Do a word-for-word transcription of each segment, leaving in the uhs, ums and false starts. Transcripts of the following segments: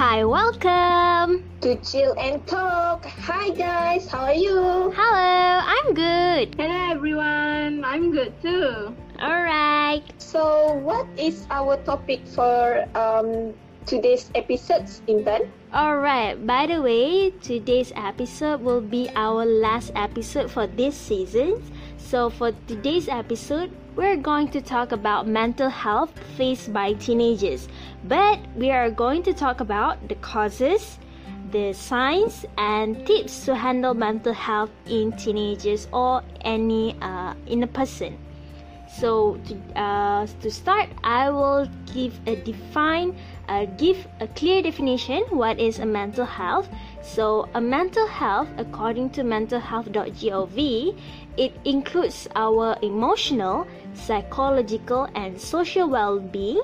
Hi, welcome to Chill and Talk. Hi guys, how are you? Hello, I'm good. Hello everyone, I'm good too. Alright. So what is our topic for um today's episode, Intan? Alright, by the way, today's episode will be our last episode for this season. So for today's episode, we're going to talk about mental health faced by teenagers. But we are going to talk about the causes, the signs, and tips to handle mental health in teenagers or any uh, in a person. So to, uh, to start, I will give a define, uh, give a clear definition what is a mental health. So a mental health, according to mental health dot gov, it includes our emotional, psychological, and social well-being,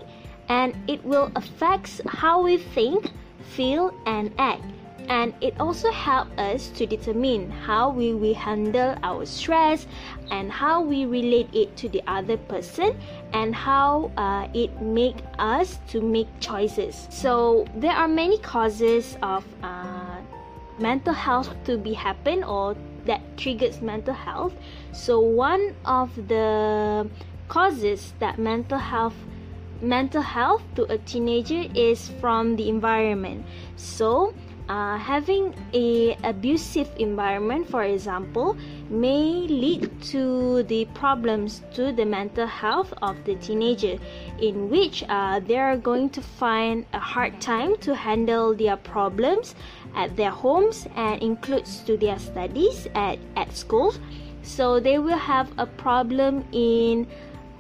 and it will affect how we think, feel, and act. And it also helps us to determine how we will handle our stress and how we relate it to the other person and how uh, it makes us to make choices. So there are many causes of uh, mental health to be happen or that triggers mental health. So one of the causes that mental health mental health to a teenager is from the environment. So Uh, having an abusive environment, for example, may lead to the problems to the mental health of the teenager, in which uh, they are going to find a hard time to handle their problems at their homes and includes to their studies at, at school. So they will have a problem in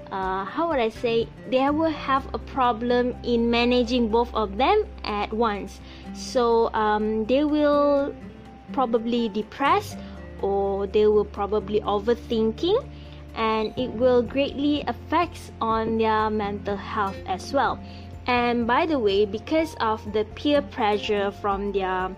Uh, how would I say, they will have a problem in managing both of them at once. So um, they will probably depressed or they will probably overthinking, and it will greatly affect on their mental health as well. And by the way, because of the peer pressure from their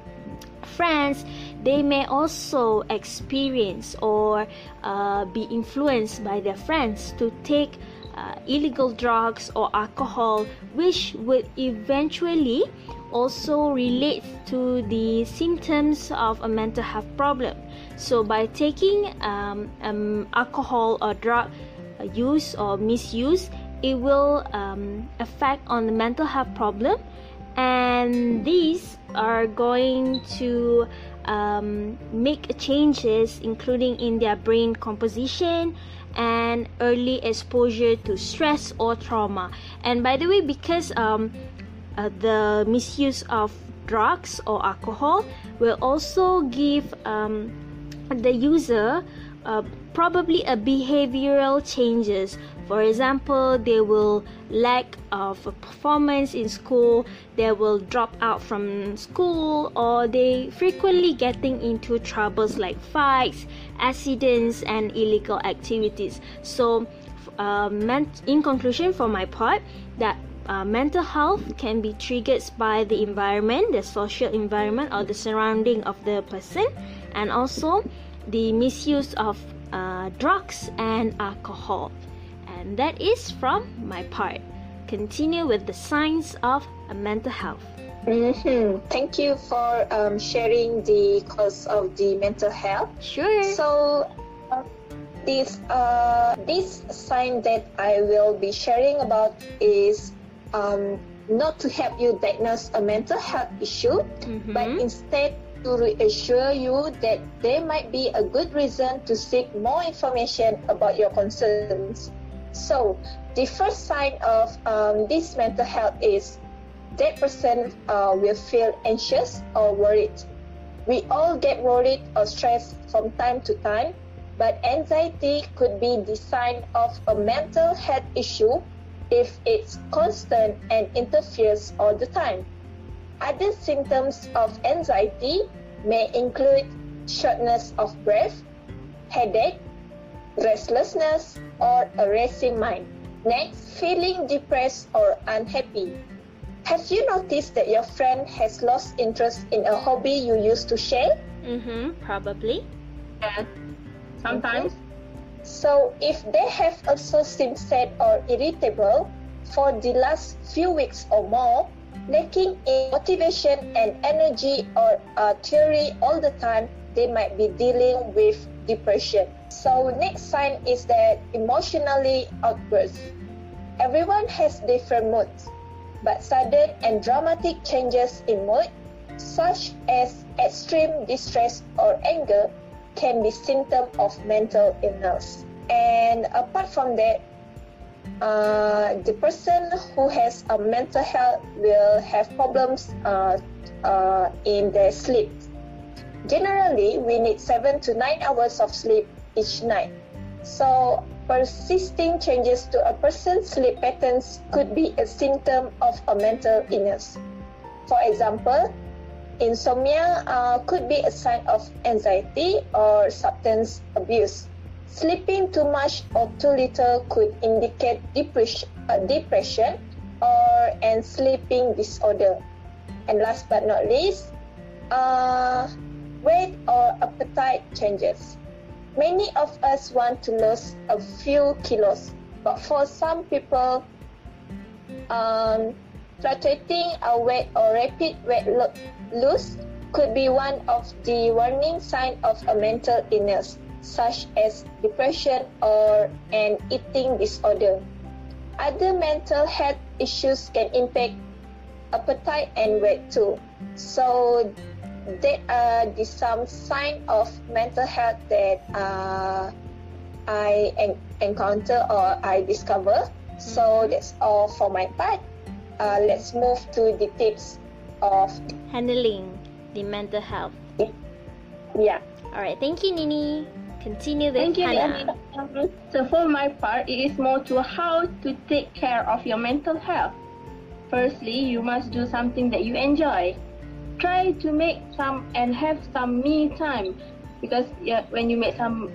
friends, they may also experience or uh, be influenced by their friends to take uh, illegal drugs or alcohol, which would eventually also relate to the symptoms of a mental health problem. So by taking um, um, alcohol or drug use or misuse, it will um, affect on the mental health problem. And these are going to um, make changes, including in their brain composition and early exposure to stress or trauma. And by the way, because um, uh, the misuse of drugs or alcohol will also give um, the user uh, probably a behavioral changes. For example, they will lack of performance in school, they will drop out from school, or they frequently getting into troubles like fights, accidents, and illegal activities. So, uh, in conclusion for my part, that uh, mental health can be triggered by the environment, the social environment or the surrounding of the person, and also the misuse of uh, drugs and alcohol. And that is from my part. Continue with the signs of mental health. Mm-hmm. Thank you for um, sharing the cause of the mental health. Sure. So uh, this uh, this sign that I will be sharing about is um, not to help you diagnose a mental health issue, mm-hmm. but instead to reassure you that there might be a good reason to seek more information about your concerns. So, the first sign of um, this mental health is that person uh, will feel anxious or worried. We all get worried or stressed from time to time, but anxiety could be the sign of a mental health issue if it's constant and interferes all the time. Other symptoms of anxiety may include shortness of breath, headache, restlessness, or a racing mind. Next, feeling depressed or unhappy. Have you noticed that your friend has lost interest in a hobby you used to share? Mm-hmm, probably. Yeah, sometimes. Okay. So, if they have also seemed sad or irritable for the last few weeks or more, lacking in motivation and energy or uh, theory all the time, they might be dealing with depression. So next sign is that emotionally outburst. Everyone has different moods, but sudden and dramatic changes in mood, such as extreme distress or anger, can be symptom of mental illness. And apart from that, Uh, the person who has a mental health will have problems uh, uh, in their sleep. Generally, we need seven to nine hours of sleep each night. So, persisting changes to a person's sleep patterns could be a symptom of a mental illness. For example, insomnia uh, could be a sign of anxiety or substance abuse. Sleeping too much or too little could indicate depression or and sleeping disorder. And last but not least, uh, weight or appetite changes. Many of us want to lose a few kilos, but for some people, um, fluctuating our weight or rapid weight lo- loss could be one of the warning signs of a mental illness, such as depression or an eating disorder. Other mental health issues can impact appetite and weight too. So there are the some signs of mental health that uh, I en- encounter or I discover. So that's all for my part. Uh, let's move to the tips of handling the mental health. Yeah. All right. Thank you, Nini. Continue with Thank you, Hannah. Um, so for my part, it is more to how to take care of your mental health. Firstly, you must do something that you enjoy. Try to make some and have some me time, because yeah, when you make some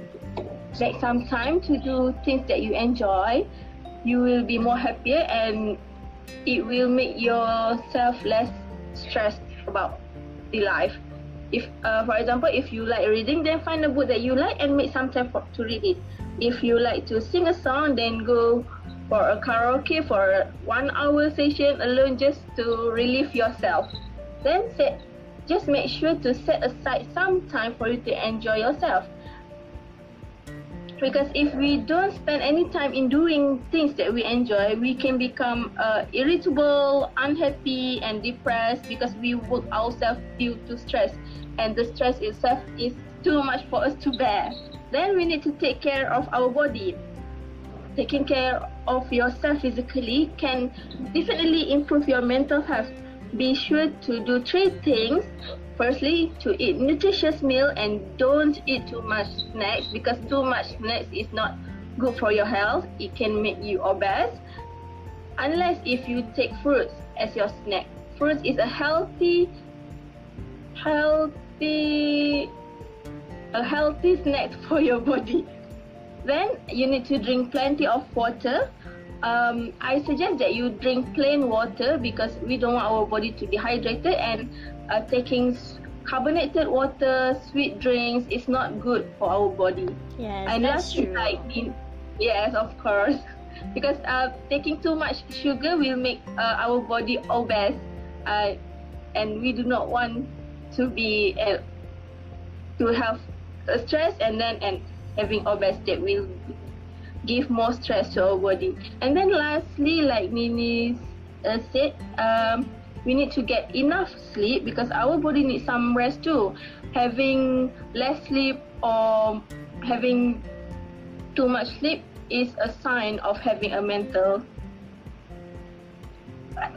make some time to do things that you enjoy, you will be more happier and it will make yourself less stressed about the life. If, uh, for example, if you like reading, then find a book that you like and make some time for, to read it. If you like to sing a song, then go for a karaoke for a one-hour session alone just to relieve yourself. Then set, just make sure to set aside some time for you to enjoy yourself. Because if we don't spend any time in doing things that we enjoy, we can become uh, irritable, unhappy, and depressed because we work ourselves due to stress. And the stress itself is too much for us to bear. Then we need to take care of our body. Taking care of yourself physically can definitely improve your mental health. Be sure to do three things. Firstly, to eat nutritious meal and don't eat too much snacks, because too much snacks is not good for your health. It can make you obese, unless if you take fruits as your snack. Fruits is a healthy healthy a healthy snack for your body. Then you need to drink plenty of water. um, I suggest that you drink plain water because we don't want our body to be dehydrated, and uh, taking carbonated water, sweet drinks is not good for our body. Yes, and that's true. Like, yes, of course, because uh, taking too much sugar will make uh, our body obese, uh, and we do not want to be uh, to have uh, stress and then and having obese that will give more stress to our body. And then lastly, like Nini uh, said, um, we need to get enough sleep because our body needs some rest too. Having less sleep or having too much sleep is a sign of having a mental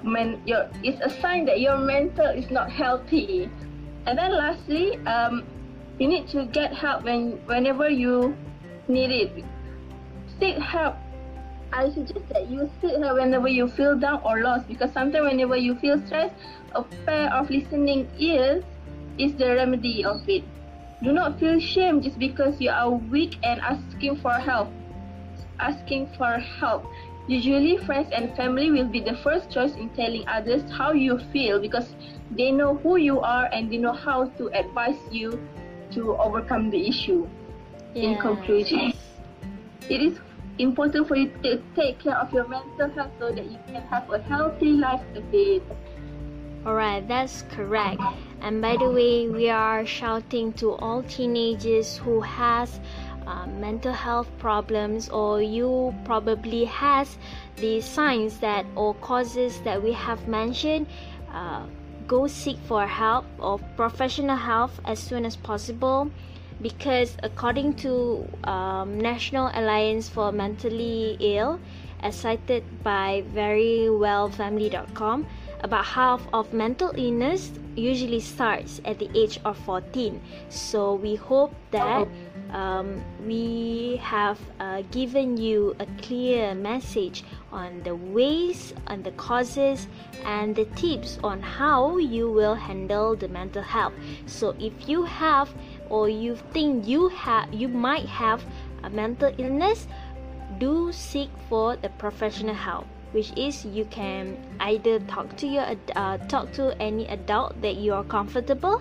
men, your, it's a sign that your mental is not healthy. And then lastly, um, you need to get help when whenever you need it. Seek help. I suggest that you sit here whenever you feel down or lost, because sometimes whenever you feel stressed, a pair of listening ears is the remedy of it. Do not feel shame just because you are weak and asking for help. Asking for help. Usually, friends and family will be the first choice in telling others how you feel because they know who you are and they know how to advise you to overcome the issue. Yeah. In conclusion, it is important for you to take care of your mental health so that you can have a healthy life today. Alright, that's correct. And by the way, we are shouting to all teenagers who has uh, mental health problems, or you probably has the signs that or causes that we have mentioned. Uh, go seek for help or professional help as soon as possible, because according to um, National Alliance for Mentally Ill, as cited by very well family dot com, about half of mental illness usually starts at the age of fourteen. So we hope that um, we have uh, given you a clear message on the ways, on the causes, and the tips on how you will handle the mental health. So if you have, or you think you have, you might have a mental illness, do seek for the professional help, which is you can either talk to your uh, talk to any adult that you are comfortable,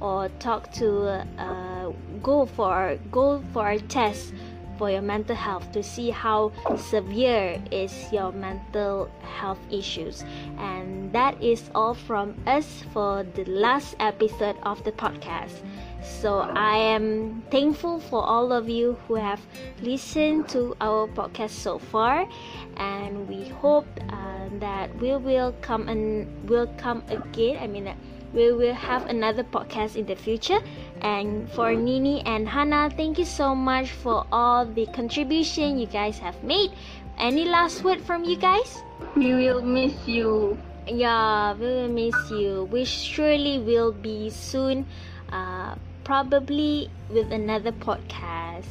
or talk to uh, go for go for a test for your mental health to see how severe is your mental health issues. And that is all from us for the last episode of the podcast. So I am thankful for all of you who have listened to our podcast so far, and we hope uh, that we will come and will come again. I mean, uh, we will have another podcast in the future. And for Nini and Hannah, thank you so much for all the contribution you guys have made. Any last word from you guys? We will miss you. Yeah, we will miss you. We surely will be soon. Uh, probably with another podcast.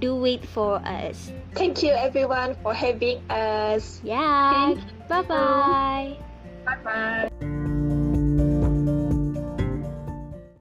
Do wait for us. Thank you everyone for having us. Yeah. Bye bye.